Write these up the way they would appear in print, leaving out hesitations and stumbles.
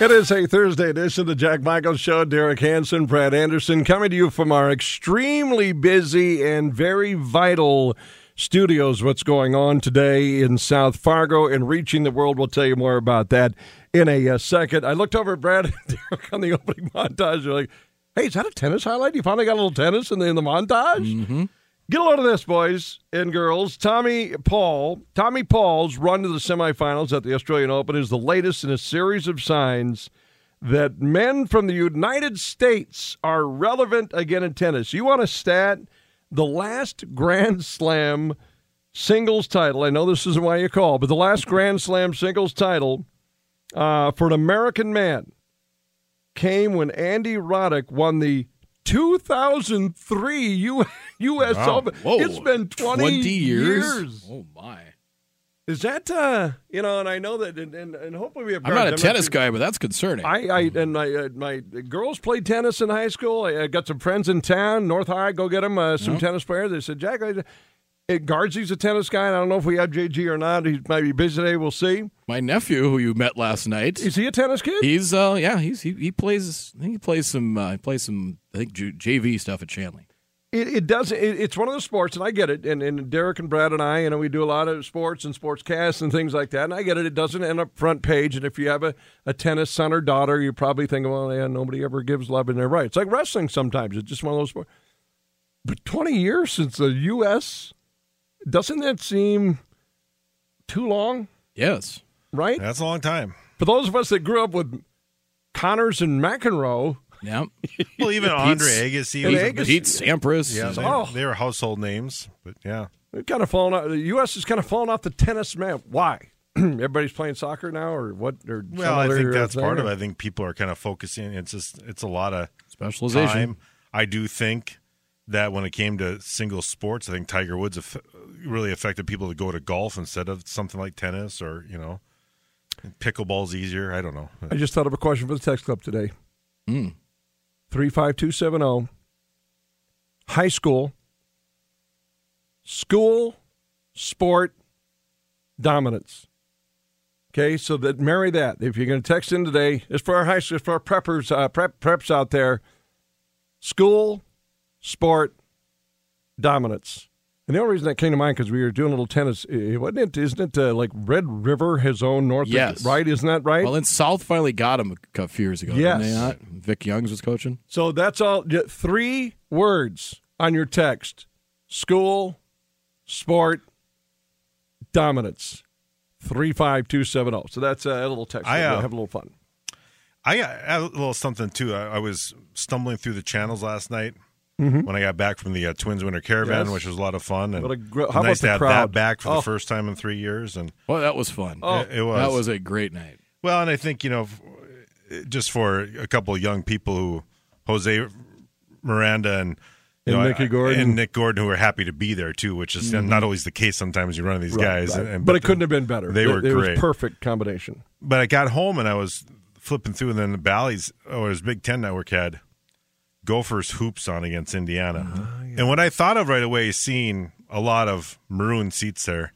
It is a Thursday edition of the Jack Michaels Show. Derek Hansen, Brad Anderson, coming to you from our extremely busy and very vital studios. What's going on today in South Fargo and reaching the world? We'll tell you more about that in a second. I looked over at Brad and Derek on the opening montage. They're like, hey, is that a tennis highlight? You finally got a little tennis in the montage? Mm-hmm. Get a load of this, boys and girls. Tommy Paul's run to the semifinals at the Australian Open is the latest in a series of signs that men from the United States are relevant again in tennis. You want a stat? The last Grand Slam singles title, I know this isn't why you call, but the last Grand Slam singles title for an American man came when Andy Roddick won the 2003 U.S. Open. Whoa. It's been 20 years. Oh, my. Is that, and I know that, and hopefully we have... I'm not a tennis guy, but that's concerning. My girls played tennis in high school. I got some friends in town, North High, go get them, some tennis players. They said, Jack, Guardsy's a tennis guy, and I don't know if we have JG or not. He might be busy today. We'll see. My nephew, who you met last night, is he a tennis kid? He's he plays. I think he plays some. JV stuff at Shanley. It's one of those sports, and I get it. And Derek and Brad and I, we do a lot of sports and sportscasts and things like that. And I get it. It doesn't end up front page. And if you have a tennis son or daughter, you probably think, well, yeah, nobody ever gives love in their right. It's like wrestling sometimes. It's just one of those sports. But 20 years since the U.S. Doesn't that seem too long? Yes. Right? That's a long time. For those of us that grew up with Connors and McEnroe. Yeah. Well, even Andre Agassi. Pete Sampras. Yeah, they were household names, but yeah. The U.S. has kind of fallen off the tennis map. Why? Everybody's playing soccer now or what? I think that's part of it. I think people are kind of focusing. It's a lot of specialization. Time. I do think that when it came to single sports, I think Tiger Woods really affected people to go to golf instead of something like tennis or, pickleball's easier. I don't know. I just thought of a question for the text club today. 35270, high school, sport, dominance. Okay, so that marry that. If you're going to text in today, it's for our high school, it's for our preps out there, school, sport, dominance. And the only reason that came to mind because we were doing a little tennis, wasn't it? Isn't it like Red River has owned North? Yes, right. Isn't that right? Well, then South finally got him a few years ago. Yes, didn't they not? Vic Youngs was coaching. So that's all. 3 words on your text: school, sport, dominance. 35270. So that's a little text. We'll have a little fun. I got a little something too. I was stumbling through the channels last night. Mm-hmm. When I got back from the Twins Winter Caravan, yes, which was a lot of fun, and nice to have that back for the first time in 3 years. And that was fun. It was. That was a great night. Well, and I think just for a couple of young people who Jose Miranda and Nick Gordon, who were happy to be there too, which is not always the case. Sometimes you run into these guys, right. But it couldn't have been better. They were great. It was a perfect combination. But I got home and I was flipping through, and then the Bally's, his Big Ten Network had Gophers hoops on against Indiana. Yeah. And what I thought of right away is seeing a lot of maroon seats there.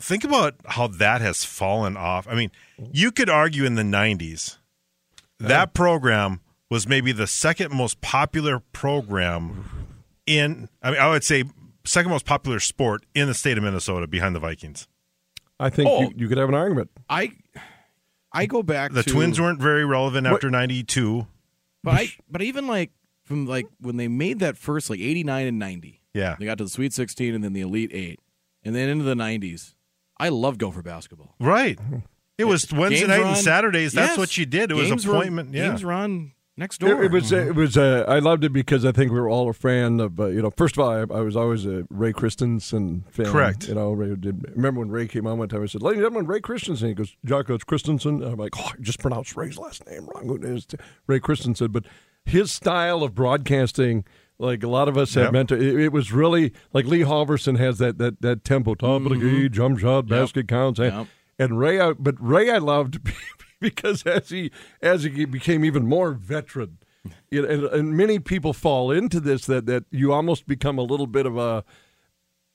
Think about how that has fallen off. I mean, you could argue in the 90s, that program was maybe the second most popular program I would say second most popular sport in the state of Minnesota behind the Vikings. I think you could have an argument. I go back to... The Twins weren't very relevant after 92. But even from when they made that first 89 and 90, they got to the Sweet 16 and then the Elite Eight, and then into the 90s, I loved Gopher basketball. Right, it was Wednesday night and Saturdays. Yes. That's what you did. It was appointment. Games were on next door. It was. I loved it because I think we were all a fan of. First of all, I was always a Ray Christensen fan. Correct. Remember when Ray came on one time? I said, "Ladies and gentlemen, Ray Christensen." He goes, "Jack, it's Christensen." I'm like, "I just pronounced Ray's last name wrong." It is Ray Christensen, but his style of broadcasting, like a lot of us have mentored, it was really like Lee Halverson has that tempo, top of the key, jump shot, basket counts, and Ray. I loved. Because as he became even more veteran, and many people fall into this that you almost become a little bit of a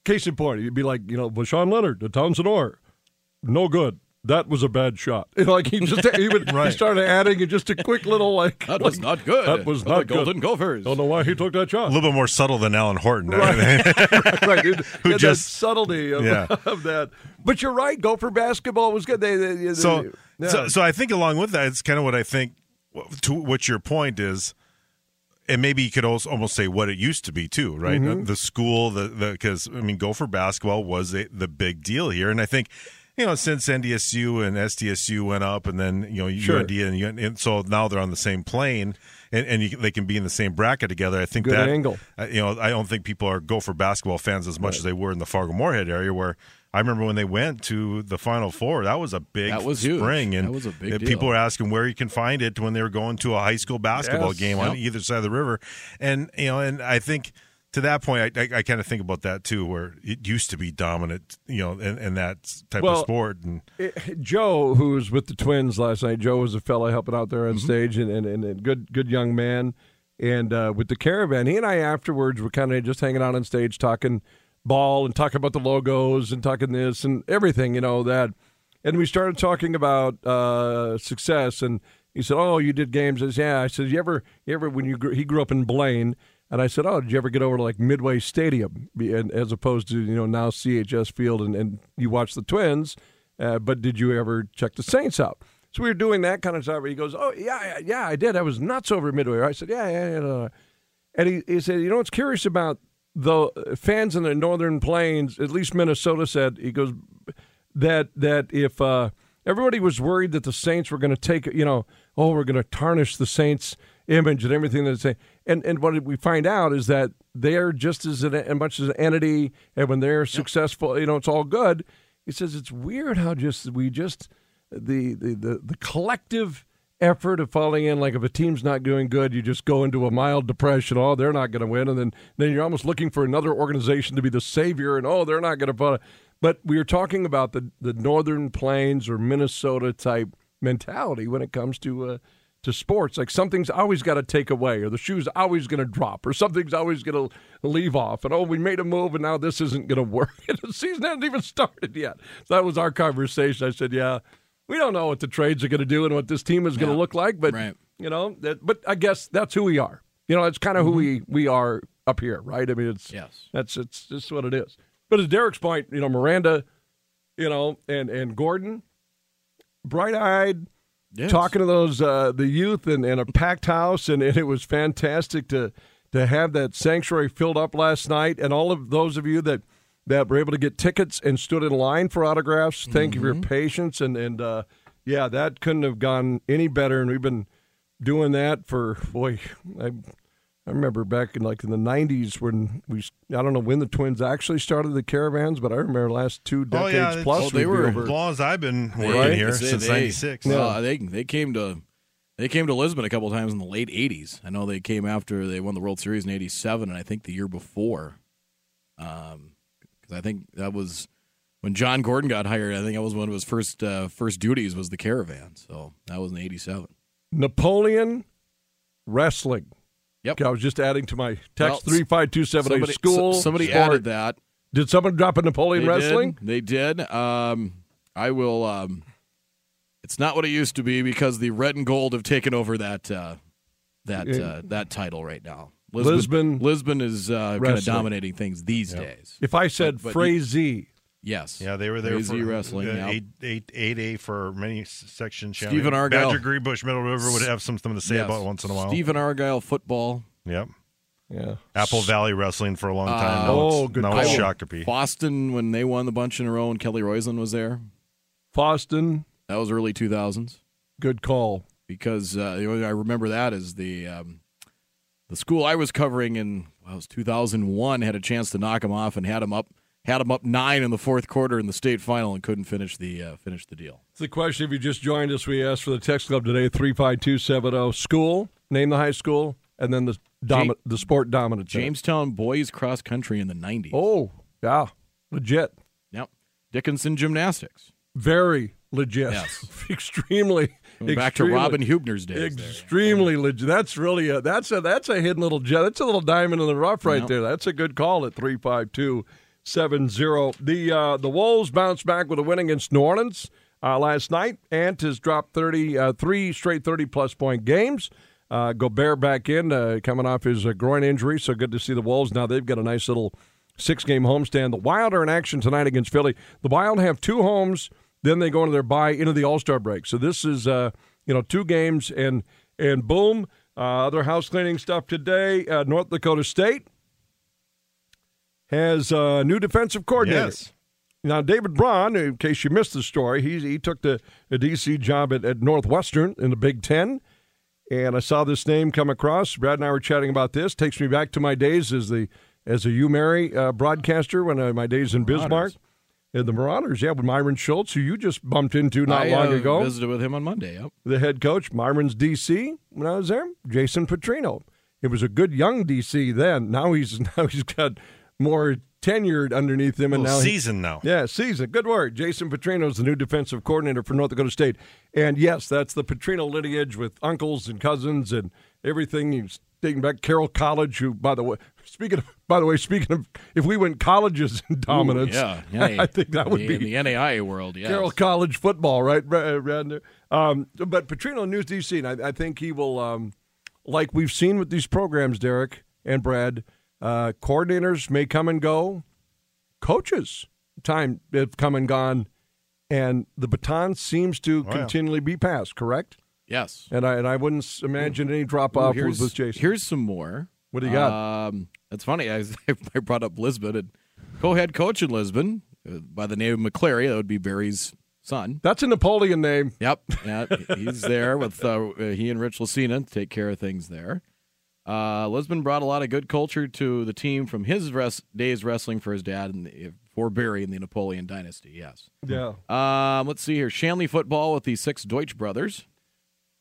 case in point. You'd be like, Sean Leonard, the Townsend Orr, no good. that was a bad shot. Like he just he started adding just a quick little like that was not good. That was not good. Golden Gophers. Don't know why he took that shot. A little bit more subtle than Alan Horton, right? Who just that subtlety of that. But you're right. Gopher basketball was good. So I think along with that, it's kind of what I think. To what your point is. And maybe you could also almost say what it used to be too, right? Mm-hmm. The school, because I mean, Gopher basketball was the big deal here, and I think since NDSU and SDSU went up, and then UND and so now they're on the same plane, and they can be in the same bracket together. I think I don't think people are Gopher basketball fans as much as they were in the Fargo-Moorhead area where. I remember when they went to the Final Four, that was a big spring. And that was a big deal. People were asking where you can find it when they were going to a high school basketball game on either side of the river. And and I think to that point, I kind of think about that too, where it used to be dominant, in that type of sport. And Joe, who was with the Twins last night, Joe was a fellow helping out there on stage and a good young man. And with the caravan, he and I afterwards were kind of just hanging out on stage talking ball and talking about the logos and talking this and everything, that. And we started talking about success, and he said, "Oh, you did games." I said, "Yeah." I said, "You ever when you he grew up in Blaine?" And I said, "Oh, did you ever get over to like Midway Stadium, and as opposed to now CHS Field, and you watch the Twins? But did you ever check the Saints out?" So we were doing that kind of stuff. He goes, "Oh, yeah, I did. I was nuts over Midway." I said, "Yeah." And he said, "What's curious about?" The fans in the Northern Plains, at least Minnesota said, he goes, that if everybody was worried that the Saints were going to take, we're going to tarnish the Saints' image and everything that they say. And what we find out is that they're just as much as an entity, and when they're successful, it's all good. He says it's weird how the collective effort of falling in, like if a team's not doing good, you just go into a mild depression. Oh, they're not going to win, and then you're almost looking for another organization to be the savior. And oh, they're not going to fall. But we are talking about the Northern Plains or Minnesota type mentality when it comes to sports. Like something's always got to take away, or the shoe's always going to drop, or something's always going to leave off. And oh, we made a move, and now this isn't going to work. The season hasn't even started yet. So that was our conversation. I said, yeah. We don't know what the trades are going to do and what this team is going to look like, but but I guess that's who we are. That's kind of who we are up here, right? I mean, it's just what it is. But as Derek's point, Miranda, and Gordon, bright-eyed, talking to those the youth and a packed house, and it was fantastic to have that sanctuary filled up last night, and all of those of you that were able to get tickets and stood in line for autographs. Thank you for your patience. And that couldn't have gone any better. And we've been doing that for, I remember back in the 90s when I don't know when the Twins actually started the caravans, but I remember the last two decades plus. They were as long as I've been working here since 96. They came to Lisbon a couple of times in the late 80s. I know they came after they won the World Series in 87, and I think the year before. I think that was when John Gordon got hired. I think that was one of his first duties was the caravan. So that was in '87. Napoleon wrestling. Yep. Okay, I was just adding to my text 35278 school. Somebody added that. Did someone drop a Napoleon wrestling? They did. I will. It's not what it used to be because the red and gold have taken over that title right now. Lisbon is kind of dominating things these days. If I said Frazee. Yes. Yeah, they were there Frazee for wrestling, 8A for many sections. Stephen Argyle. Badger Greenbush, Middle River would have something to say about it once in a while. Stephen Argyle football. Yep. Yeah. Apple Valley wrestling for a long time. Now it's Shakopee. Boston, when they won the bunch in a row and Kelly Roizen was there. Boston. That was early 2000s. Good call. Because I remember that as the school I was covering in 2001 had a chance to knock him off and had him up 9 in the fourth quarter in the state final and couldn't finish the deal. It's the question. If you just joined us, we asked for the text club today: 35270 school, name the high school, and then the sport dominant. Jamestown boys cross country in the 90s. Oh yeah, legit. Yep. Dickinson gymnastics. Very legit. Yes. Extremely. Back to Robin Huebner's days. Extremely legit. That's really that's a hidden little gem. That's a little diamond in the rough there. That's a good call at 35270. The Wolves bounced back with a win against New Orleans. last night. Ant has dropped three straight 30-plus point games. Gobert back in, coming off his groin injury, so good to see the Wolves. Now they've got a nice little six-game homestand. The Wild are in action tonight against Philly. The Wild have two homes, then they go into their bye into the All-Star break. So this is, two games, and boom. Other house-cleaning stuff today, North Dakota State has a new defensive coordinator. Yes. Now, David Braun, in case you missed the story, he took the D.C. job at Northwestern in the Big Ten. And I saw this name come across. Brad and I were chatting about this. Takes me back to my days as a UMary broadcaster, when my days in Bismarck. And the Marauders, with Myron Schultz, who you just bumped into not long ago. I visited with him on Monday, yep. The head coach, Myron's D.C., when I was there, Jason Petrino. It was a good young D.C. then. Now he's got more tenured underneath him. And now. Yeah, seasoned. Good word. Jason Petrino is the new defensive coordinator for North Dakota State. And, yes, that's the Petrino lineage with uncles and cousins and everything. He's taking back Carroll College, who, by the way, speaking of, if we went colleges in dominance, I think that would be in the NAIA world. Yes. Carroll College football, right? But Petrino News DC, and I think he will, like we've seen with these programs, Derek and Brad, coordinators may come and go, coaches time have come and gone, and the baton seems to continually be passed. Correct? Yes. And I wouldn't imagine any drop off with Jason. Here's some more. What do you got? That's funny. I brought up Lisbon, and co-head coach in Lisbon by the name of McCleary. That would be Barry's son. That's a Napoleon name. Yep. Yeah, he's there with he and Rich Lucena to take care of things there. Lisbon brought a lot of good culture to the team from his days wrestling for his dad and for Barry in the Napoleon dynasty. Yes. Yeah. Let's see here. Shanley football with the six Deutsch brothers.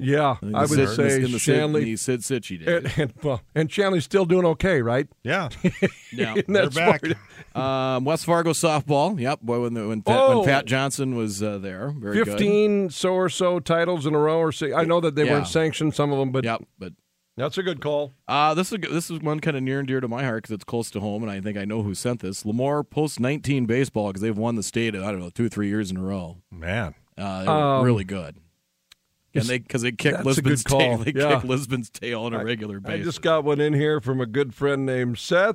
Yeah, I would say Shanley. Sid Sitchie did. And Shanley's still doing okay, right? Yeah. Yeah. They're back. West Fargo softball. Yep. Boy, when Pat Johnson was there. Very 15 good. so-or-so titles in a row. I know that they weren't sanctioned, some of them, but. Yep, but. That's a good call. This is one kind of near and dear to my heart because it's close to home, and I think I know who sent this. Lamar post-19 baseball, because they've won the state, 2 or 3 years in a row. Man. They were really good. And they kick Lisbon's tail on a regular basis. I just got one in here from a good friend named Seth.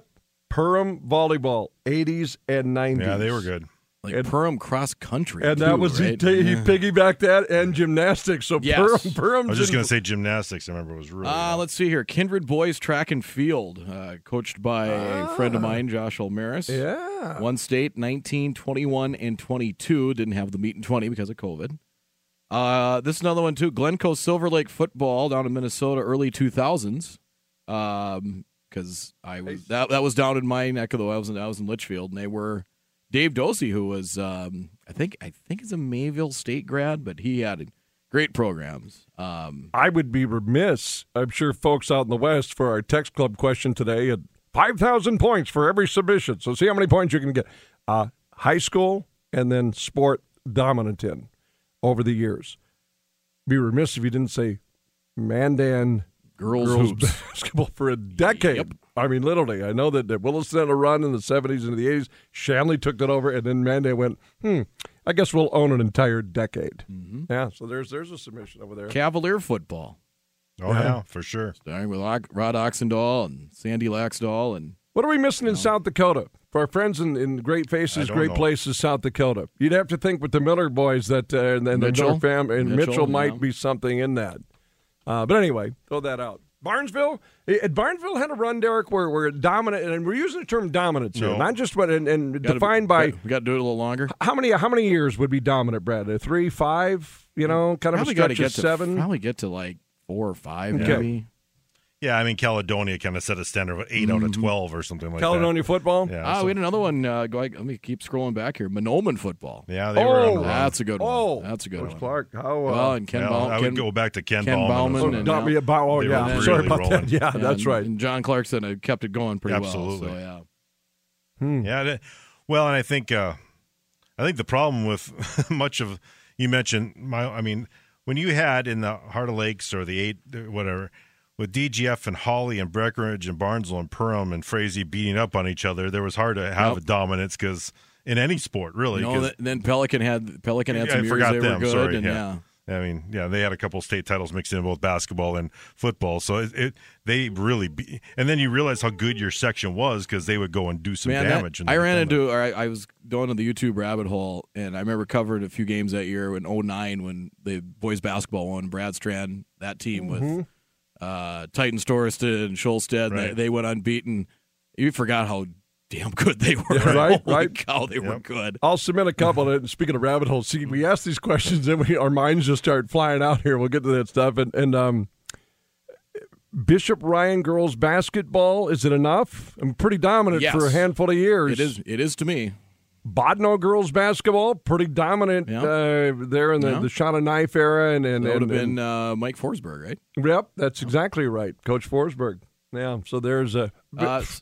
Perham volleyball, 80s and 90s. Yeah, they were good. Perham cross country. And that was, right? he piggybacked that and gymnastics. So yes. Perham. I was just going to say gymnastics, I remember, was really good. Let's see here. Kindred Boys Track and Field, coached by a friend of mine, Josh Olmeris. Yeah. One state, 19, 21, and 22. Didn't have the meet in 20 because of COVID. This is another one, too. Glencoe Silver Lake football down in Minnesota, early 2000s. Because I was that was down in my neck of the woods, and I was in Litchfield, and they were Dave Dosey, who was I think is a Mayville State grad, but he had great programs. I would be remiss, I'm sure, folks out in the West, for our text club question today at 5,000 points for every submission. So see how many points you can get. High school and then sport dominant in. Over the years, be remiss if you didn't say Mandan girls hoops. Basketball for a decade. Yep. I mean, literally. I know that Willis had a run in the 70s and the 80s. Shanley took that over, and then Mandan went, I guess we'll own an entire decade. Mm-hmm. Yeah, so there's a submission over there. Cavalier football. Oh, yeah for sure. Starting with Rod Oxendahl and Sandy Laxdal. And what are we missing in South Dakota? For our friends in great faces, great places, South Dakota. You'd have to think with the Miller boys that and Mitchell, the Miller family, and Mitchell might be something in that. But anyway, throw that out. Barnesville had a run, Derek, where we're dominant, and we're using the term dominance here, not just what and defined by. We got to do it a little longer. How many years would be dominant, Brad? 3, 5, kind of probably a stretch of 7. Probably get to 4 or 5, maybe. Yeah, I mean, Caledonia kind of set a standard of 8 out of 12 or something like Caledonia that. Caledonia football? Yeah. We had another one. Let me keep scrolling back here. Monoman football. Yeah, they were on the that's a good one. That's a good one. Clark. And Ken Bauman. I would go back to Ken Bauman. Sorry about that. Yeah, that's right. And John Clarkson kept it going pretty well. Absolutely. So, and I think the problem with much of – you mentioned – when you had in the Heart of Lakes or the 8 – whatever – with DGF and Hawley and Breckenridge and Barnesville and Perham and Frazee beating up on each other, there was hard to have a dominance because in any sport, really. No, then Pelican had some years they were good. Sorry, and I mean, they had a couple of state titles mixed in both basketball and football. So they really – and then you realize how good your section was because they would go and do some damage. I was going to the YouTube rabbit hole, and I remember covering a few games that year in 2009 when the boys basketball won. Brad Strand, that team with Titans, Torreston, and Schulstead, they went unbeaten. You forgot how – damn good they were. Yeah, right? Cow, they were good. I'll submit a couple. And speaking of rabbit holes, see, we ask these questions and our minds just start flying out here. We'll get to that stuff. And Bishop Ryan girls basketball, is it enough? I'm pretty dominant for a handful of years. It is to me. Bodno girls basketball, pretty dominant there in the Shauna Knife era. And that would have been Mike Forsberg, right? Yep, that's exactly right. Coach Forsberg. Yeah, so there's a...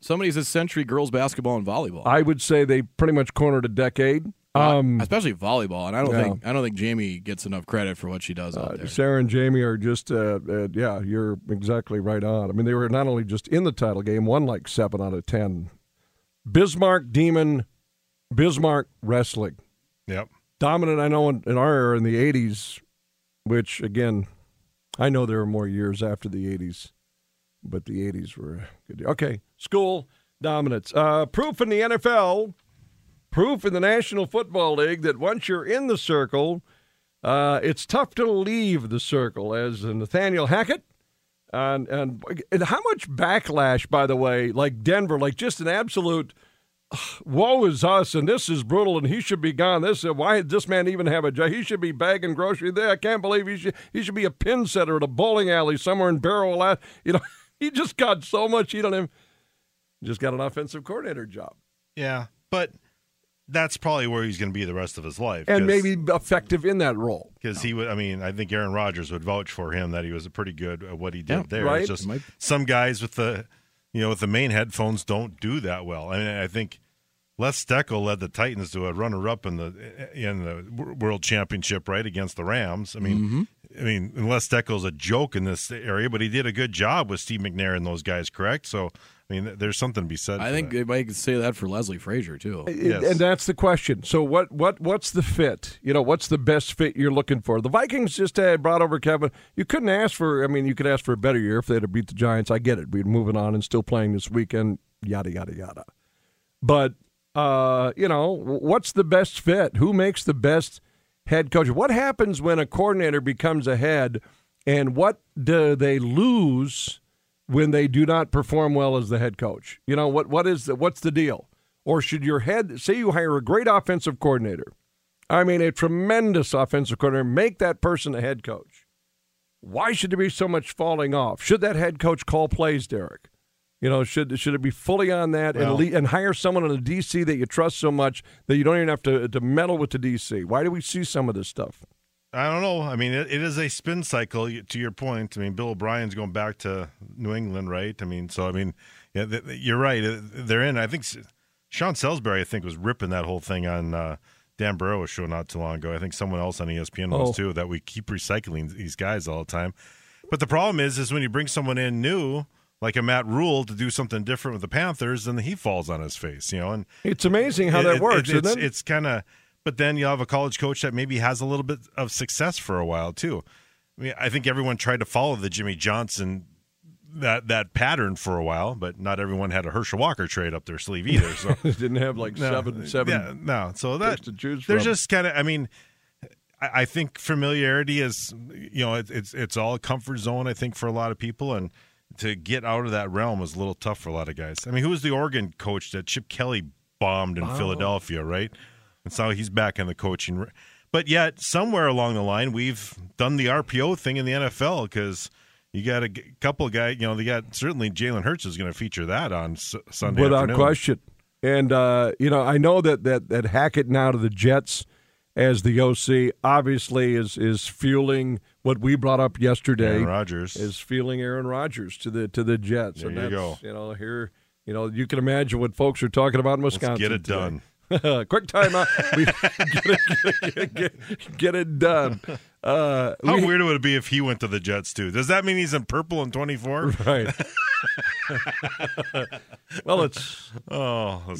somebody's a century girls basketball and volleyball. I would say they pretty much cornered a decade. Especially volleyball, and I don't think Jamie gets enough credit for what she does out there. Sarah and Jamie are just, you're exactly right on. I mean, they were not only just in the title game, won like 7 out of 10. Bismarck wrestling. Yep. Dominant, I know, in our era in the 80s, which, again, I know there were more years after the 80s. But the 80s were good. Okay, school dominance. Proof in the NFL, proof in the National Football League that once you're in the circle, it's tough to leave the circle, as Nathaniel Hackett. And how much backlash, by the way, like Denver, like just an absolute, woe is us, and this is brutal, and he should be gone. Why did this man even have a job? He should be bagging groceries there. I can't believe he should be a pin setter at a bowling alley somewhere in Barrow, Alaska. He just got so much heat on him. Just got an offensive coordinator job. Yeah, but that's probably where he's going to be the rest of his life. And maybe effective in that role. Because he would, I think Aaron Rodgers would vouch for him that he was pretty good at what he did there. Right? It's just some guys with the main headphones don't do that well. I mean, I think Les Steckel led the Titans to a runner-up in the World Championship, right, against the Rams. I mean, Les Steckel's a joke in this area, but he did a good job with Steve McNair and those guys, correct? So, I mean, there's something to be said. I think they might say that for Leslie Frazier, too. Yes. And that's the question. So what's the fit? What's the best fit you're looking for? The Vikings just brought over Kevin. You couldn't ask for – you could ask for a better year if they had beat the Giants. I get it. We're moving on and still playing this weekend, yada, yada, yada. But – what's the best fit? Who makes the best head coach? What happens when a coordinator becomes a head, and what do they lose when they do not perform well as the head coach? What's the deal? Or should your head, say you hire a great offensive coordinator, a tremendous offensive coordinator, make that person a head coach. Why should there be so much falling off? Should that head coach call plays, Derek? Should it be fully on that and hire someone in the D.C. that you trust so much that you don't even have to meddle with the D.C.? Why do we see some of this stuff? I don't know. It is a spin cycle, to your point. Bill O'Brien's going back to New England, right? You're right. They're in. I think Sean Salisbury, was ripping that whole thing on Dan Barrero's show not too long ago. I think someone else on ESPN was, too, that we keep recycling these guys all the time. But the problem is when you bring someone in new – like a Matt Rule to do something different with the Panthers, and he falls on his face, and it's amazing how that works. Isn't it? It's kind of, but then you have a college coach that maybe has a little bit of success for a while too. I think everyone tried to follow the Jimmy Johnson that pattern for a while, but not everyone had a Herschel Walker trade up their sleeve either. So didn't have like seven. Yeah, no, so that to choose from. They're just kind of. I think familiarity is, it's all comfort zone. I think for a lot of people and. To get out of that realm was a little tough for a lot of guys. Who was the Oregon coach that Chip Kelly bombed in Philadelphia, right? And so he's back in the coaching. But yet, somewhere along the line, we've done the RPO thing in the NFL because you got a couple of guys, certainly Jalen Hurts is going to feature that on Sunday afternoon. Without question. And, I know that Hackett now to the Jets as the OC obviously is fueling what we brought up yesterday. Aaron Rodgers is fueling Aaron Rodgers to the Jets. There and you go. Here, you can imagine what folks are talking about in Wisconsin. Let's get it done. Quick timeout. Get it done. How weird would it be if he went to the Jets too? Does that mean he's in purple and 24? Right. Well, it's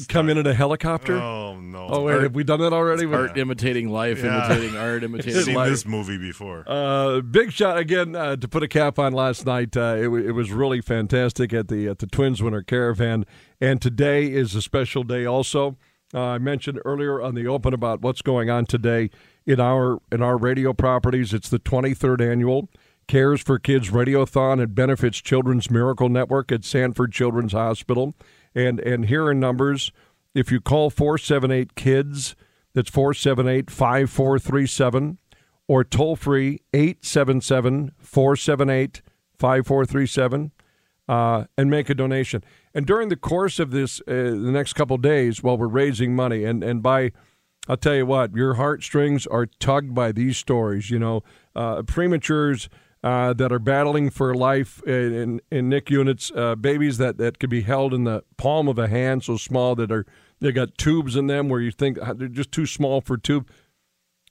come in a helicopter. Oh no! Oh wait, have we done that already? Art imitating life, imitating art, imitating life. I've seen this movie before. Big shot again to put a cap on last night. It was really fantastic at the Twins Winter Caravan, and today is a special day. Also, I mentioned earlier on the open about what's going on today in our radio properties. It's the 23rd annual Cares for Kids Radiothon. It benefits Children's Miracle Network at Sanford Children's Hospital. And here are numbers. If you call 478-KIDS, that's 478-5437, or toll-free 877-478-5437, and make a donation. And during the course of this, the next couple days, while we're raising money, and by... I'll tell you what, your heartstrings are tugged by these stories. You know, prematures that are battling for life in NIC units, babies that could be held in the palm of a hand, so small that they got tubes in them where you think they're just too small for tube.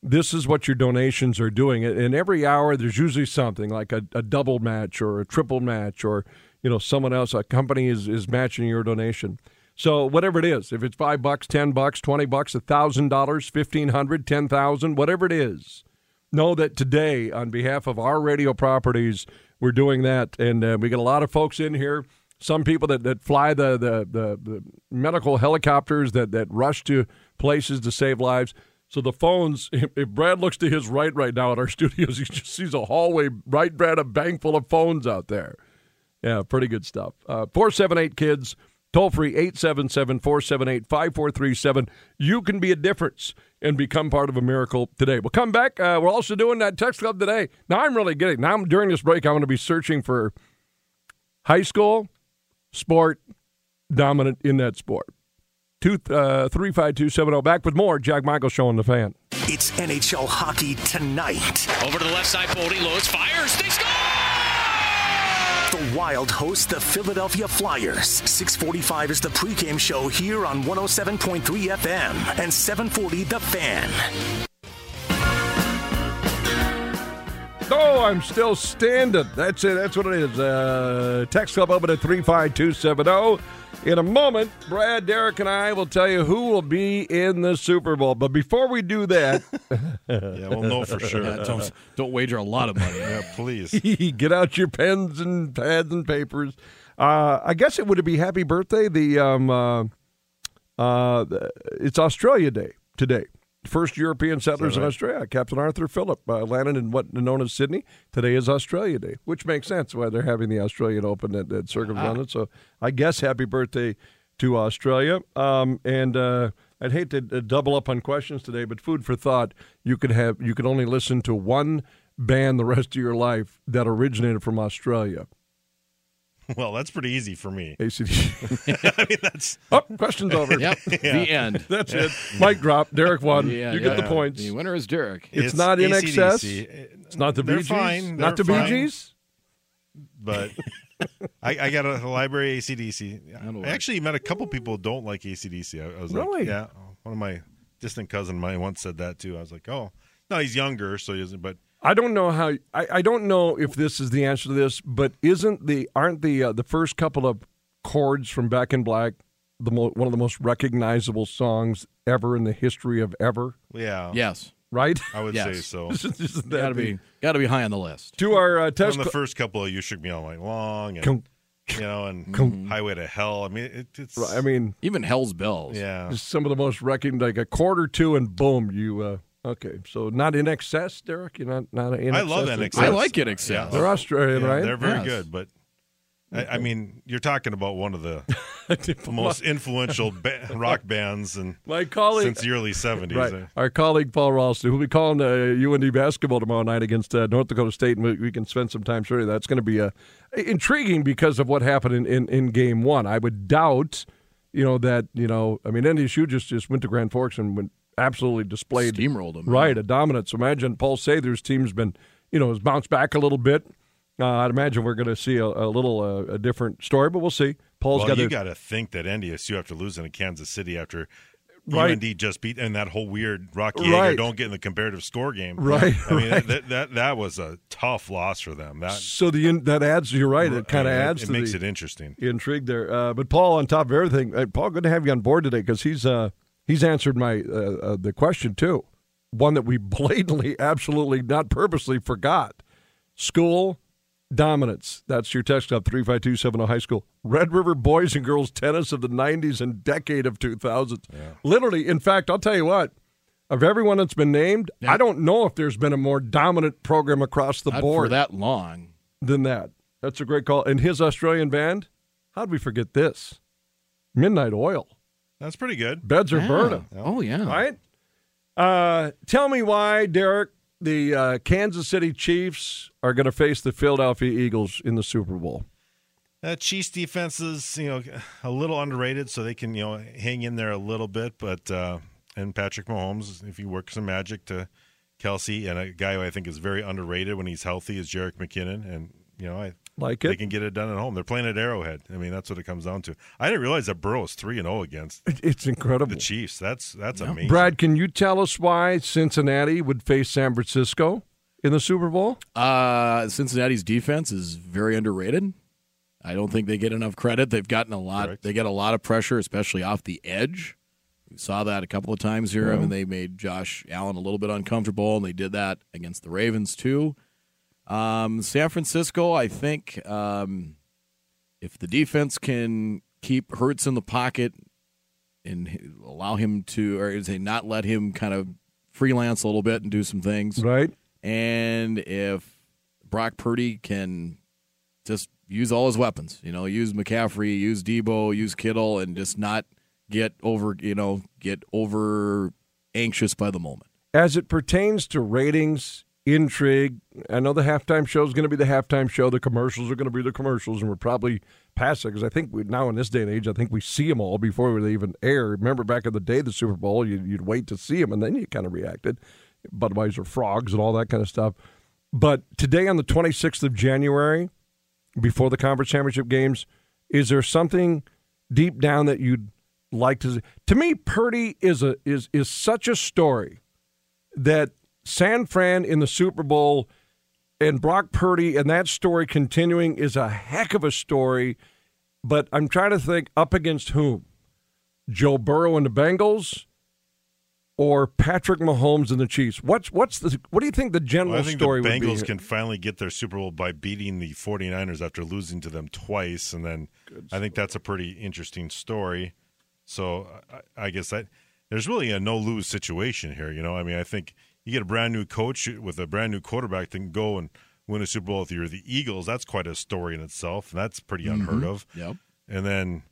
This is what your donations are doing. And every hour there's usually something like a double match or a triple match or, you know, someone else, a company is matching your donation. So whatever it is, if it's $5, $10, $20, $1,000, $1,500, $10,000, whatever it is, know that today, on behalf of our radio properties, we're doing that. And we get a lot of folks in here, some people that fly the medical helicopters that rush to places to save lives. So the phones, if Brad looks to his right now at our studios, he just sees a hallway, right, Brad, a bank full of phones out there. Yeah, pretty good stuff. 478-KIDS. Toll-free 877-478-5437. You can be a difference and become part of a miracle today. We'll come back. We're also doing that text club today. Now, during this break, I'm going to be searching for high school sport dominant in that sport. 35270. Back with more Jack Michael Show on the Fan. It's NHL hockey tonight. Over to the left side, Boldy Lowe's fires. They score! The Wild hosts the Philadelphia Flyers. 6:45 is the pregame show here on 107.3 FM and 740 The Fan. Oh, I'm still standing. That's it. That's what it is. Text club open at 35270. In a moment, Brad, Derek, and I will tell you who will be in the Super Bowl. But before we do that... Yeah, we'll know for sure. Yeah, don't wager a lot of money. Yeah, please. Get out your pens and pads and papers. I guess it would be happy birthday. It's Australia Day today. First European settlers in Australia. Captain Arthur Phillip landed in what's known as Sydney. Today is Australia Day, which makes sense why they're having the Australian Open at Circumvallent. So I guess happy birthday to Australia. And I'd hate to double up on questions today, but food for thought. You can only listen to one band the rest of your life that originated from Australia. Well, that's pretty easy for me. ACDC. I mean, that's... Oh, question's over. Yep, yeah. The end. That's it. Mic drop. Derek won. Yeah, you get the points. The winner is Derek. It's not in excess. It's not the Bee Gees. Not the Bee Gees. But I got a library ACDC. I actually met a couple people who don't like ACDC. I was really? Like, yeah. One of my distant cousins of mine once said that, too. I was like, oh. No, he's younger, so he doesn't, but... I don't know how. I don't know if this is the answer to this, but aren't the first couple of chords from Back in Black one of the most recognizable songs ever in the history of ever? Yeah. Yes. Right. I would say so. Got to be high on the list. To our test. On the first couple, you shook me all night long, and and Highway to Hell. I mean, it's. I mean, even Hell's Bells. Yeah. Some of the most recognized, like a chord or two, and boom, you. Okay, so not in excess, Derek? You're not in excess? I love in excess. I like in excess. They're Australian, right? They're very good, but, I mean, you're talking about one of the most influential rock bands since the early 70s. Right. Our colleague Paul Ralston, who will be calling UND basketball tomorrow night against North Dakota State, and we can spend some time showing you that. It's going to be intriguing because of what happened in Game 1. I would doubt, NDSU just went to Grand Forks and went, absolutely displayed, steamrolled them, right? A dominance. So imagine Paul Sather's team's been, has bounced back a little bit. I'd imagine we're going to see a little different story, but we'll see. Paul's got to think that NDSU, after losing to Kansas City after right. UND just beat, and that whole weird Rocky Yeager don't get in the comparative score game. Right. I mean, that was a tough loss for them. It adds to it, it makes it interesting. Intrigue there. But Paul, on top of everything, Paul, good to have you on board today because he's answered my the question too. One that we blatantly, absolutely, not purposely forgot. School dominance. That's your text up 35270 high school. Red River boys and girls tennis of the 90s and decade of 2000s. Yeah. Literally, in fact, I'll tell you what, of everyone that's been named, I don't know if there's been a more dominant program across the board. For that long. Than that. That's a great call. And his Australian band, how'd we forget this? Midnight Oil. That's pretty good. Beds Are Burning. Oh, yeah. Right? Tell me why, Derek, the Kansas City Chiefs are going to face the Philadelphia Eagles in the Super Bowl. Chiefs defense is, a little underrated, so they can, hang in there a little bit. But and Patrick Mahomes, if he works some magic to Kelsey, and a guy who I think is very underrated when he's healthy is Jerick McKinnon, and they can get it done at home. They're playing at Arrowhead. I mean, that's what it comes down to. I didn't realize that Burrow's 3-0 against. It's incredible. The Chiefs. That's amazing. Brad, can you tell us why Cincinnati would face San Francisco in the Super Bowl? Cincinnati's defense is very underrated. I don't think they get enough credit. They've gotten a lot. Correct. They get a lot of pressure, especially off the edge. We saw that a couple of times here. Yeah. I mean, they made Josh Allen a little bit uncomfortable, and they did that against the Ravens too. San Francisco, I think if the defense can keep Hurts in the pocket and allow him to, or is it not let him kind of freelance a little bit and do some things. Right. And if Brock Purdy can just use all his weapons, use McCaffrey, use Debo, use Kittle, and just not get over anxious by the moment. As it pertains to ratings, intrigue. I know the halftime show is going to be the halftime show. The commercials are going to be the commercials, and we're probably past it because I think now in this day and age, I think we see them all before they even air. Remember back in the day, the Super Bowl, you'd wait to see them, and then you kind of reacted. Budweiser frogs and all that kind of stuff. But today on the 26th of January, before the conference championship games, is there something deep down that you'd like to see? To me, Purdy is such a story that San Fran in the Super Bowl and Brock Purdy and that story continuing is a heck of a story, but I'm trying to think up against whom? Joe Burrow and the Bengals or Patrick Mahomes and the Chiefs? What do you think the general story would be? I think the Bengals can finally get their Super Bowl by beating the 49ers after losing to them twice, and then I think that's a pretty interesting story. So I guess there's really a no-lose situation here. I mean, I think you get a brand-new coach with a brand-new quarterback that can go and win a Super Bowl with you. The Eagles, that's quite a story in itself, and that's pretty unheard of. Yep. And then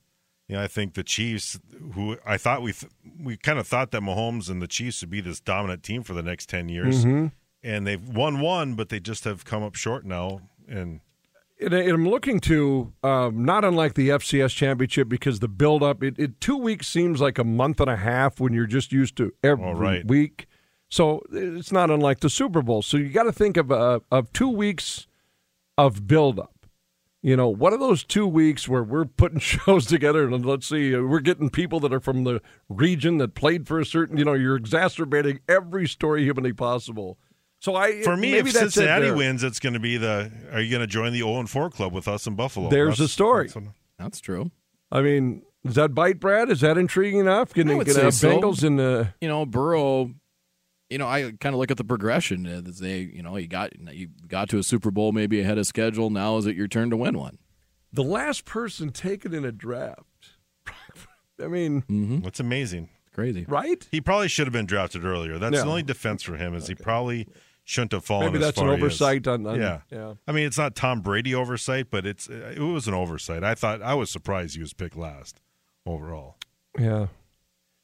I think the Chiefs, who I thought we kind of thought that Mahomes and the Chiefs would be this dominant team for the next 10 years, and they've won one, but they just have come up short now. And I'm looking to, not unlike the FCS championship, because the build-up, 2 weeks seems like a month and a half when you're just used to every week. So it's not unlike the Super Bowl. So you got to think of 2 weeks of buildup. What are those 2 weeks where we're putting shows together and let's see, we're getting people that are from the region that played for a certain, you're exacerbating every story humanly possible. So if Cincinnati wins, it's going to be are you going to join the 0-4 club with us in Buffalo? That's a story. That's true. I mean, does that bite, Brad? Is that intriguing enough? Can they get Bengals in the Burrow? I kind of look at the progression. You got to a Super Bowl maybe ahead of schedule. Now is it your turn to win one? The last person taken in a draft. I mean, that's amazing. Crazy. Right? He probably should have been drafted earlier. That's the only defense for him is he probably shouldn't have fallen. Maybe that's an oversight. I mean, it's not Tom Brady oversight, but it was an oversight. I was surprised he was picked last overall. Yeah.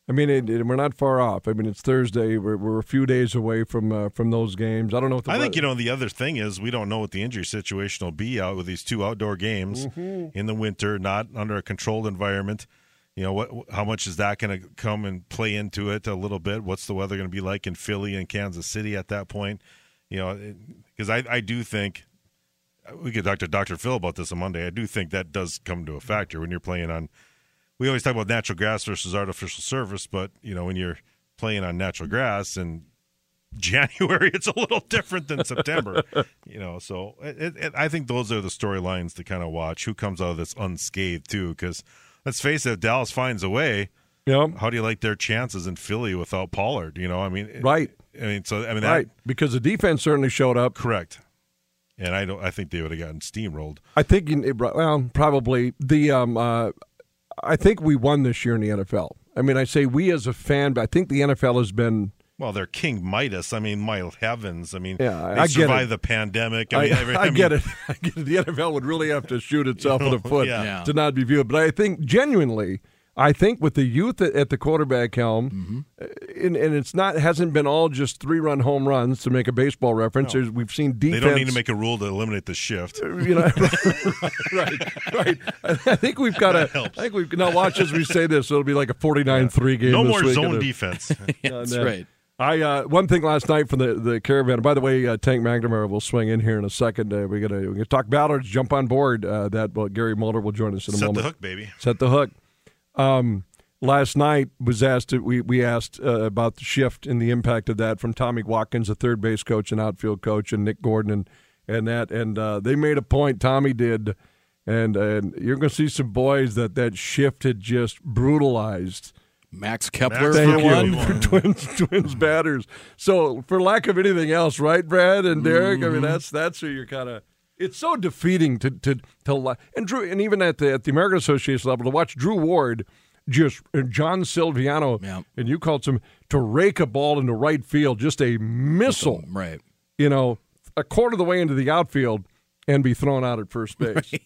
I mean, we're not far off. I mean, it's Thursday. We're a few days away from those games. I don't know. The other thing is we don't know what the injury situation will be out with these two outdoor games in the winter, not under a controlled environment. How much is that going to come and play into it a little bit? What's the weather going to be like in Philly and Kansas City at that point? Because I do think we could talk to Dr. Phil about this on Monday. I do think that does come to a factor when you're playing on we always talk about natural grass versus artificial surface, but, you know, when you're playing on natural grass in January, it's a little different than September, you know. So I think those are the storylines to kind of watch. Who comes out of this unscathed, too? Because let's face it, if Dallas finds a way, yep, how do you like their chances in Philly without Pollard? You know, I mean, right. I mean, so I mean, that, right, because the defense certainly showed up. Correct. And I think they would have gotten steamrolled. I think, well, probably the. I think we won this year in the NFL. I mean, I say we as a fan, but I think the NFL has been. Well, they're King Midas. I mean, my heavens. I mean, yeah, they survived the pandemic. I mean, I get it. The NFL would really have to shoot itself in the foot to not be viewed. But I think genuinely, I think with the youth at the quarterback helm, mm-hmm, and it's not hasn't been all just 3-run home runs to make a baseball reference. No. We've seen defense. They don't need to make a rule to eliminate the shift. You know, right. I think we've got to. I think we've now watch as we say this. It'll be like a 49-3 game. No this more week zone defense. That's right. One thing last night from the caravan. By the way, Tank McNamara will swing in here in a second. We're gonna talk Ballard. Jump on board. Gary Mulder will join us in a moment. Set the hook, baby. Set the hook. Last night was asked. We asked about the shift and the impact of that from Tommy Watkins, a third base coach and outfield coach, and Nick Gordon and they made a point. Tommy did, and you're going to see some boys that shift had just brutalized. Max Kepler, for Twins batters. So for lack of anything else, right, Brad and Derek? Mm-hmm. I mean, that's who you're kind of. It's so defeating to and Drew, and even at the American Association level, to watch Drew Ward, just John Silviano, yeah, and you called him to rake a ball into right field, just a missile, right? You know, a quarter of the way into the outfield and be thrown out at first base. Right.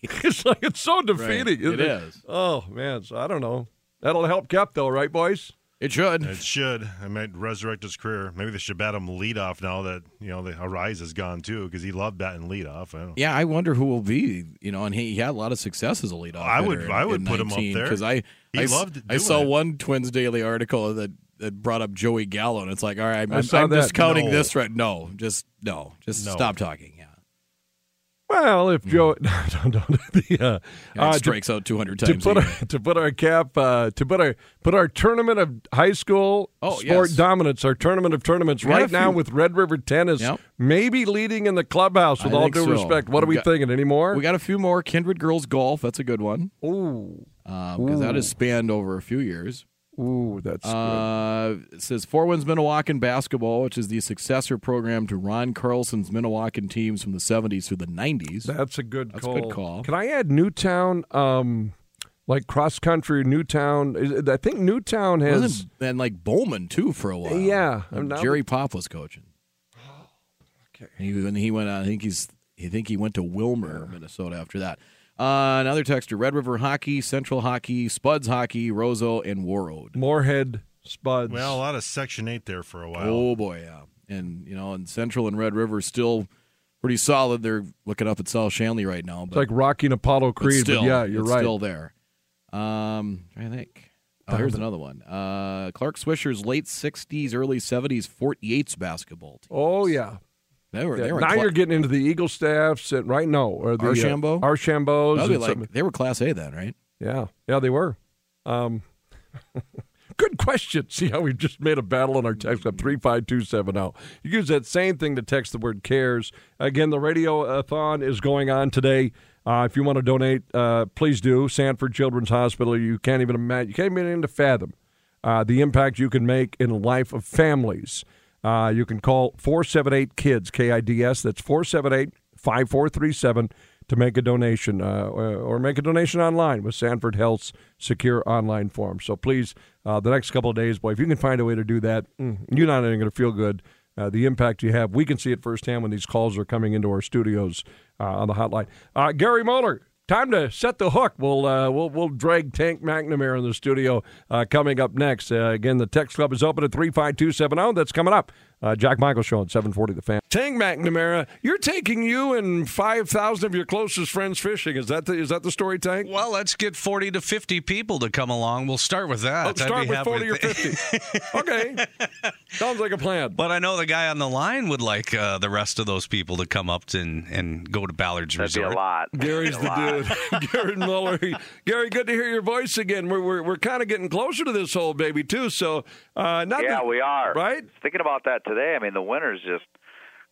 It's so defeating. Right. It is. Oh man, so I don't know. That'll help Kep though, right, boys? It should. It should. It might resurrect his career. Maybe they should bat him leadoff now that, you know, the Arise is gone too, because he loved batting leadoff. I wonder who will be. You know, and he had a lot of success as a leadoff. I would put him up there because I loved it. I saw one Twins Daily article that brought up Joey Gallo, and it's like, all right, I'm discounting this right. No, just stop talking. Yeah. Well, if Joe strikes out 200 times, to put our tournament of high school sport dominance, our tournament of tournaments right now with Red River Tennis, maybe leading in the clubhouse. With all due respect, what are we thinking anymore? We got a few more. Kindred Girls Golf, that's a good one. Ooh, because that has spanned over a few years. Ooh, that's good. It says Four Winds Minnewacan Basketball, which is the successor program to Ron Carlson's Minnewacan teams from the 70s through the 90s. That's a good call. Can I add Newtown, like cross-country Newtown? I think Newtown has... And like Bowman, too, for a while. Yeah. Jerry Pop was coaching. Okay. And he went on, I think he went to Wilmer, Minnesota after that. Another texter, Red River Hockey, Central Hockey, Spuds Hockey, Roseau, and Warroad. Moorhead, Spuds. Well, a lot of Section 8 there for a while. Oh, boy, yeah. And, you know, and Central and Red River still pretty solid. They're looking up at South Shanley right now. But, it's like rocking Apollo Creed, but yeah, you're right. It's still there. I think. Oh, here's another one. Clark Swisher's late 60s, early 70s, Fort Yates basketball team. Oh, yeah. They were now you're getting into the Eagle staffs and right now or the Archambault. They were Class A then, right? Yeah. Yeah, they were. Good question. See how we just made a battle on our text on 35270. You use that same thing to text the word cares. Again, the radiothon is going on today. If you want to donate, please do. Sanford Children's Hospital, you can't even imagine. You can't even fathom the impact you can make in the life of families. You can call 478-KIDS, KIDS. That's 478-5437 to make a donation or make a donation online with Sanford Health's secure online form. So please, the next couple of days, boy, if you can find a way to do that, you're not even going to feel good. The impact you have, we can see it firsthand when these calls are coming into our studios on the hotline. Gary Moeller. Time to set the hook. We'll drag Tank McNamara in the studio coming up next. Again, the text club is open at 35270. That's coming up Jack Michael Show on 740 The Fan. Tang McNamara, you're taking you and 5,000 of your closest friends fishing. Is that the story, Tang? Well, let's get 40 to 50 people to come along. We'll start with that. Let's start with 40 or 50. Okay. Sounds like a plan. But I know the guy on the line would like the rest of those people to come up and go to Ballard's Resort. That'd be a lot. Gary's the dude. Gary Miller. Gary, good to hear your voice again. We're kind of getting closer to this whole baby, too. So we are. Right? Thinking about that today. I mean, the winter's just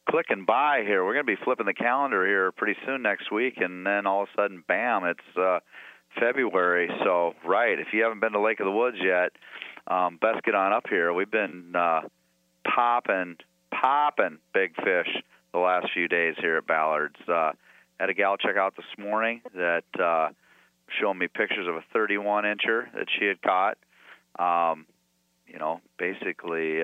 clicking by here. We're going to be flipping the calendar here pretty soon next week, and then all of a sudden, bam, it's February. So, right, if you haven't been to Lake of the Woods yet, best get on up here. We've been popping big fish the last few days here at Ballard's. Had a gal check out this morning that showed me pictures of a 31-incher that she had caught. Basically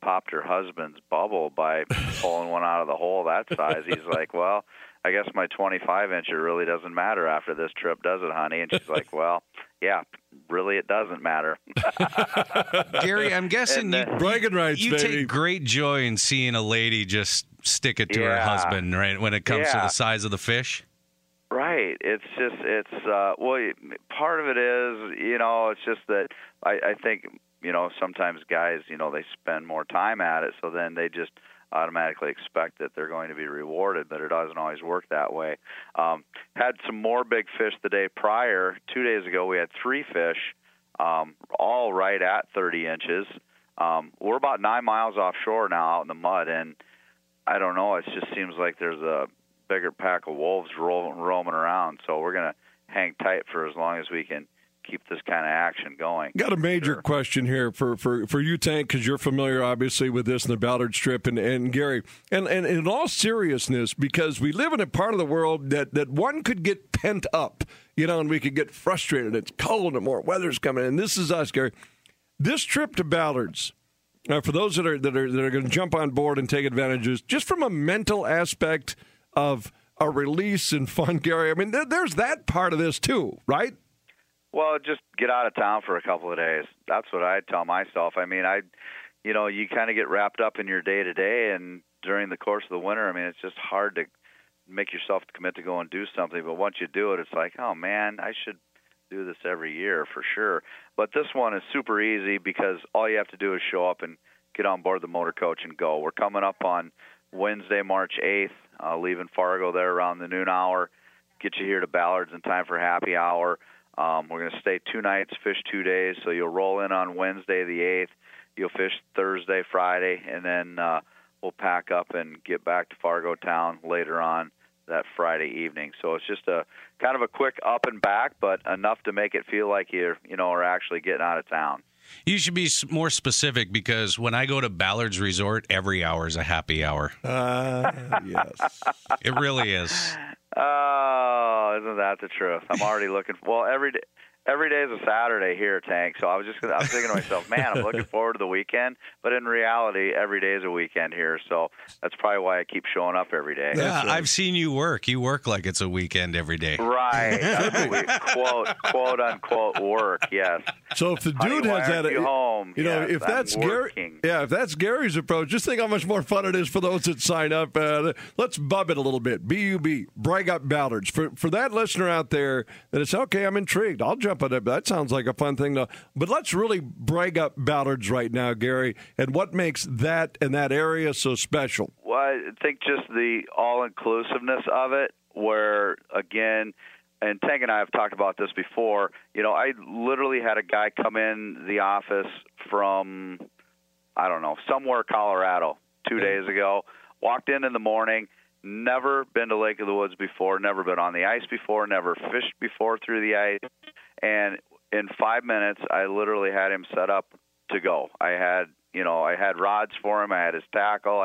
popped her husband's bubble by pulling one out of the hole that size. He's like, well, I guess my 25-incher really doesn't matter after this trip, does it, honey? And she's like, well, yeah, really it doesn't matter. Gary, I'm guessing bragging rights, you take great joy in seeing a lady just stick it to her husband, right, when it comes to the size of the fish? Right. It's just part of it is, it's just that I think, sometimes guys, they spend more time at it, so then they just automatically expect that they're going to be rewarded, but it doesn't always work that way. Had some more big fish the day prior. 2 days ago, we had three fish, all right at 30 inches. We're about 9 miles offshore now out in the mud, and I don't know, it just seems like there's a bigger pack of wolves roaming around, so we're going to hang tight for as long as we can keep this kind of action going. Got a major question here for you, Tank, because you're familiar, obviously, with this and the Ballard Strip and Gary. And in all seriousness, because we live in a part of the world that one could get pent up, and we could get frustrated. It's cold and more weather's coming. And this is us, Gary. This trip to Ballard's, for those that are going to jump on board and take advantages, just from a mental aspect of a release and fun, Gary, I mean, there's that part of this too, right? Well, just get out of town for a couple of days. That's what I tell myself. I mean, you kind of get wrapped up in your day-to-day, and during the course of the winter, I mean, it's just hard to make yourself commit to go and do something. But once you do it, it's like, oh, man, I should do this every year for sure. But this one is super easy because all you have to do is show up and get on board the motor coach and go. We're coming up on Wednesday, March 8th, leaving Fargo there around the noon hour, get you here to Ballard's in time for happy hour. We're going to stay 2 nights, fish 2 days. So you'll roll in on Wednesday the 8th. You'll fish Thursday, Friday, and then we'll pack up and get back to Fargo Town later on that Friday evening. So it's just a kind of a quick up and back, but enough to make it feel like you're actually getting out of town. You should be more specific, because when I go to Ballard's Resort, every hour is a happy hour. Yes. It really is. Oh, isn't that the truth? I'm already looking. Well, every day is a Saturday here, Tank. So I was thinking to myself, man, I'm looking forward to the weekend. But in reality, every day is a weekend here. So that's probably why I keep showing up every day. Yeah, right. I've seen you work. You work like it's a weekend every day. Right. Quote unquote work. Yes. So if the dude has that, if that's Gary, if that's Gary's approach, just think how much more fun it is for those that sign up. Let's bub it a little bit. BUB, brag up Ballard's. For that listener out there that it's okay, I'm intrigued. I'll jump on it. That sounds like a fun thing though. But let's really brag up Ballard's right now, Gary. And what makes that and that area so special? Well, I think just the all-inclusiveness of it, where again. And Tank and I have talked about this before. I literally had a guy come in the office from, I don't know, somewhere Colorado 2 days ago. Walked in the morning, never been to Lake of the Woods before, never been on the ice before, never fished before through the ice. And in 5 minutes, I literally had him set up to go. I had rods for him. I had his tackle.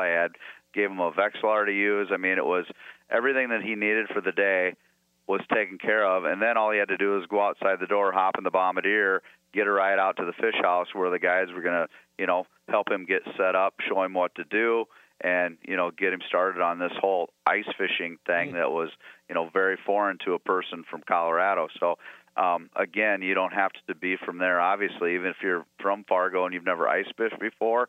Gave him a Vexilar to use. I mean, it was everything that he needed for the day was taken care of, and then all he had to do was go outside the door, hop in the bombardier, get a ride out to the fish house where the guys were going to, help him get set up, show him what to do, and, get him started on this whole ice fishing thing that was, very foreign to a person from Colorado. So, again, you don't have to be from there, obviously, even if you're from Fargo and you've never ice fished before.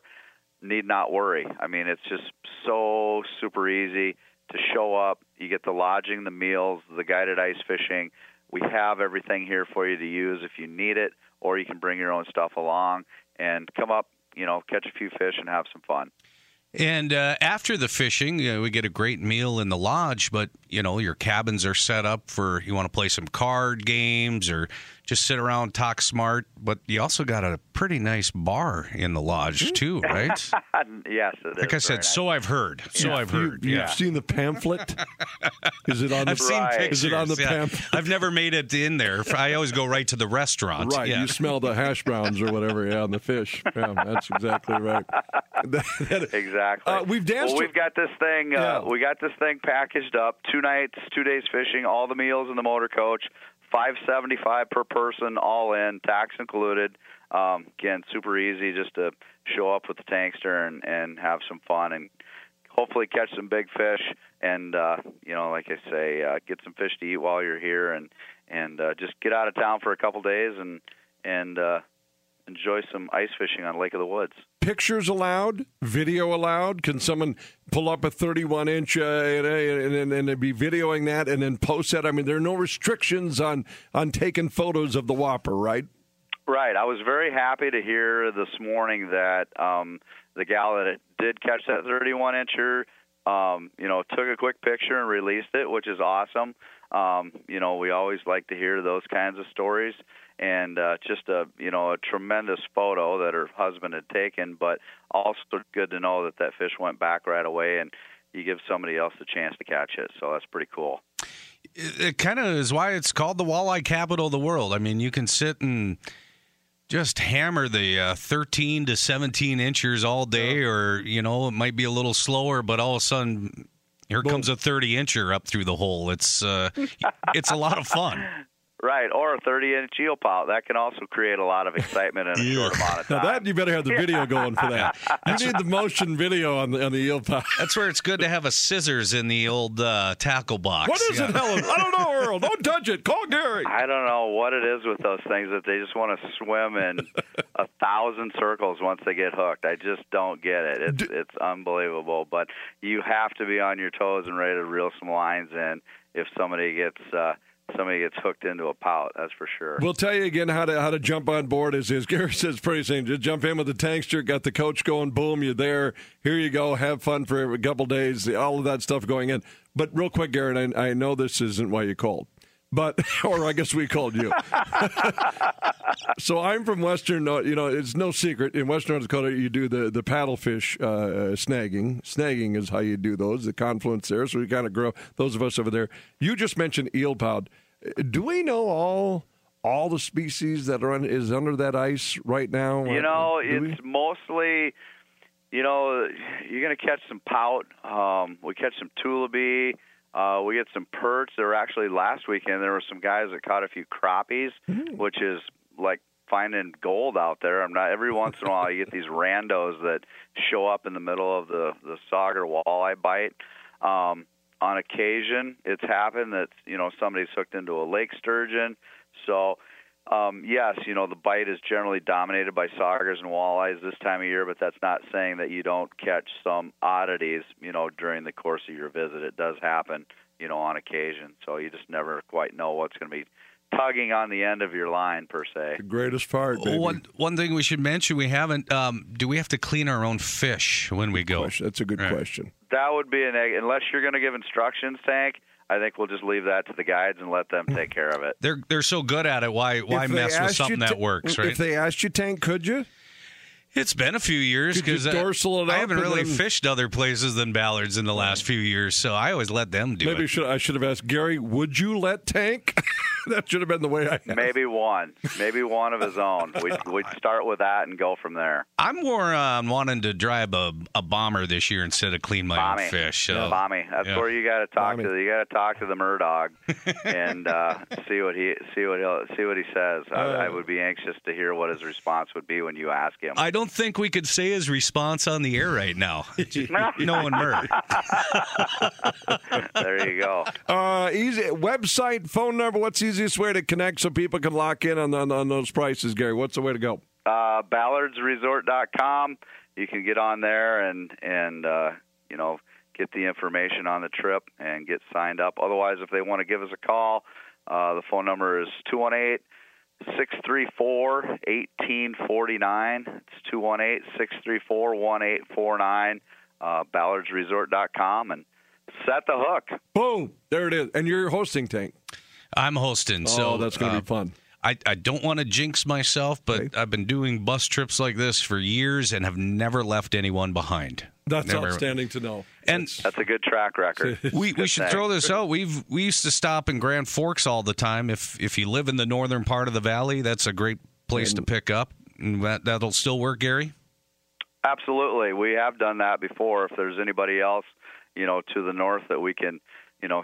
need not worry. I mean, it's just so super easy to show up. You get the lodging, the meals, the guided ice fishing. We have everything here for you to use if you need it, or you can bring your own stuff along and come up, you know, catch a few fish and have some fun. And after the fishing, we get a great meal in the lodge, but, you know, your cabins are set up for you want to play some card games or just sit around, talk smart. But you also got a pretty nice bar in the lodge, too, right? Yes, it is. Like I said, nice. So I've heard. So I've heard. You've seen the pamphlet? Is it on the pamphlet? I've never made it in there. I always go right to the restaurant. Right. Yeah. You smell the hash browns or whatever on the fish. Yeah, that's exactly right. Exactly. We've danced. Well, we've got this thing. We got this thing packaged up. 2 nights, 2 days fishing, all the meals in the motor coach, $575 per person, all in, tax included. Again, super easy, just to show up with the tankster and have some fun and hopefully catch some big fish. And you know, like I say, get some fish to eat while you're here, and just get out of town for a couple days and enjoy some ice fishing on Lake of the Woods. Pictures allowed? Video allowed? Can someone pull up a 31-inch and be videoing that and then post that? I mean, there are no restrictions on taking photos of the whopper, right? Right. I was very happy to hear this morning that the gal that did catch that 31-incher, you know, took a quick picture and released it, which is awesome. You know, we always like to hear those kinds of stories. And just a tremendous photo that her husband had taken, but also good to know that that fish went back right away, and you give somebody else the chance to catch it. So that's pretty cool. It kind of is why it's called the walleye capital of the world. I mean, you can sit and just hammer the 13 to 17 inchers all day, or, you know, it might be a little slower, but all of a sudden, here comes a 30-incher up through the hole. It's a lot of fun. Right, or a 30-inch eel pout. That can also create a lot of excitement in a short amount of time. Now that, you better have the video going for that. You need the motion video on the eel pout. That's where it's good to have a scissors in the old tackle box. What is it, Helen? I don't know, Earl. Don't touch it. Call Gary. I don't know what it is with those things that they just want to swim in 1,000 circles once they get hooked. I just don't get it. It's unbelievable. But you have to be on your toes and ready to reel some lines in if somebody gets hooked into a pout, that's for sure. We'll tell you again how to jump on board. As Gary says, pretty soon, just jump in with the tankster, got the coach going, boom, you're there. Here you go, have fun for a couple days, all of that stuff going in. But real quick, Garrett, I know this isn't why you called, but or I guess we called you. So I'm from Western, you know, it's no secret. In Western North Dakota, you do the paddlefish snagging. Snagging is how you do those, the confluence there. So we kind of grow, those of us over there. You just mentioned eel pout. Do we know all the species that are is under that ice right now? You know, it's mostly, you know, you're going to catch some pout. We catch some tulipy. We get some perch. There actually last weekend there were some guys that caught a few crappies, which is like finding gold out there. Every once in a while you get these randos that show up in the middle of the sog or walleye bite. On occasion, it's happened that, you know, somebody's hooked into a lake sturgeon. So, yes, you know, the bite is generally dominated by saugers and walleyes this time of year, but that's not saying that you don't catch some oddities, you know, during the course of your visit. It does happen, you know, on occasion. So you just never quite know what's going to be tugging on the end of your line, per se. The greatest part, baby. One thing we should mention, we haven't, do we have to clean our own fish when we go? That's a good question. That would be unless you're going to give instructions, Tank, I think we'll just leave that to the guides and let them take care of it. They're so good at it, why mess with something that works, right? If they asked you, Tank, could you? It's been a few years because I haven't really fished other places than Ballard's in the last few years, so I always let them do it. I should have asked Gary, would you let Tank? That should have been the way I asked. Maybe one of his own. We'd start with that and go from there. I'm more wanting to drive a bomber this year instead of clean my own fish. So. Yeah, Bommy. That's where you got to talk to. You got to talk to the Murdog and see what he says. I would be anxious to hear what his response would be when you ask him. I don't think we could say his response on the air right now. No one heard. There you go. Easy website, phone number. What's the easiest way to connect so people can lock in on those prices, Gary? What's the way to go? BallardsResort.com. you can get on there and get the information on the trip and get signed up. Otherwise, if they want to give us a call, the phone number is 218-634-1849. It's 218-634-1849, ballardsresort.com, and set the hook. Boom. There it is. And you're hosting, Tank. I'm hosting. So that's going to be fun. I don't want to jinx myself, but okay. I've been doing bus trips like this for years and have never left anyone behind. That's outstanding to know. And that's a good track record. We should throw this out. We used to stop in Grand Forks all the time. If you live in the northern part of the valley, that's a great place to pick up. And that'll still work, Gary? Absolutely. We have done that before. If there's anybody else, to the north that we can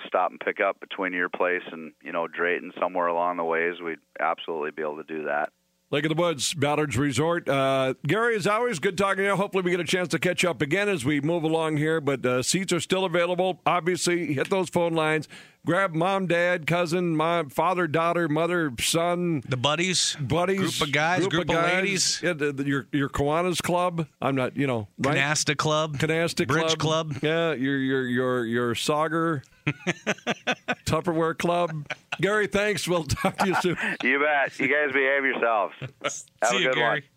stop and pick up between your place and, Drayton, somewhere along the ways, we'd absolutely be able to do that. Lake of the Woods, Ballard's Resort. Gary, as always, good talking to you. Hopefully we get a chance to catch up again as we move along here, but seats are still available. Obviously, hit those phone lines. Grab mom, dad, cousin, mom, father, daughter, mother, son. The buddies. Group of guys, group of guys, ladies. Yeah, your Kiwanis Club. I'm not, right? Canasta Club. Bridge Club. Yeah, your Sauger. Tupperware Club. Gary, thanks. We'll talk to you soon. You bet. You guys behave yourselves. Have See a good you, Gary. One.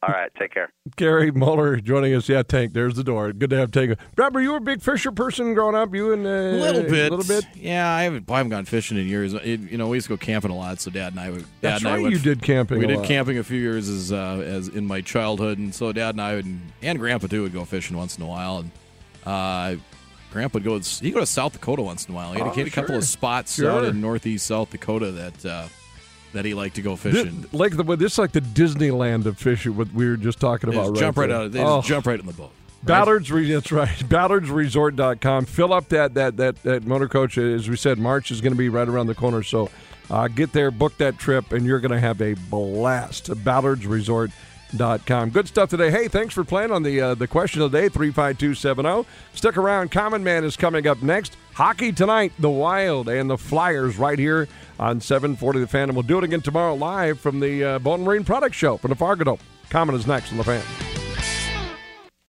All right, take care. Gary Muller joining us. Yeah, Tank, there's the door. Good to have Tank. Rob, were you a big fisher person growing up? You and a little bit. Yeah, I haven't gone fishing in years. We used to go camping a lot, so Dad and I would. That's right, you did camping. We did camping a few years as in my childhood, and so Dad and I would, and Grandpa too, would go fishing once in a while, and Grandpa would go. He'd go to South Dakota once in a while. He had a couple of spots out in northeast South Dakota that he liked to go fishing. This is like the Disneyland of fishing. What we were just talking about. Jump right in the boat. Right? That's right. BallardsResort.com. Fill up that motor coach. As we said, March is going to be right around the corner. So get there, book that trip, and you're going to have a blast. BallardsResort.com. Good stuff today. Hey, thanks for playing on the question of the day, 35270. Stick around. Common Man is coming up next. Hockey tonight, the Wild and the Flyers right here on 740 The Fan. And we'll do it again tomorrow live from the Bowling Marine Products Show from the Fargo Dome. Common is next on The Fan.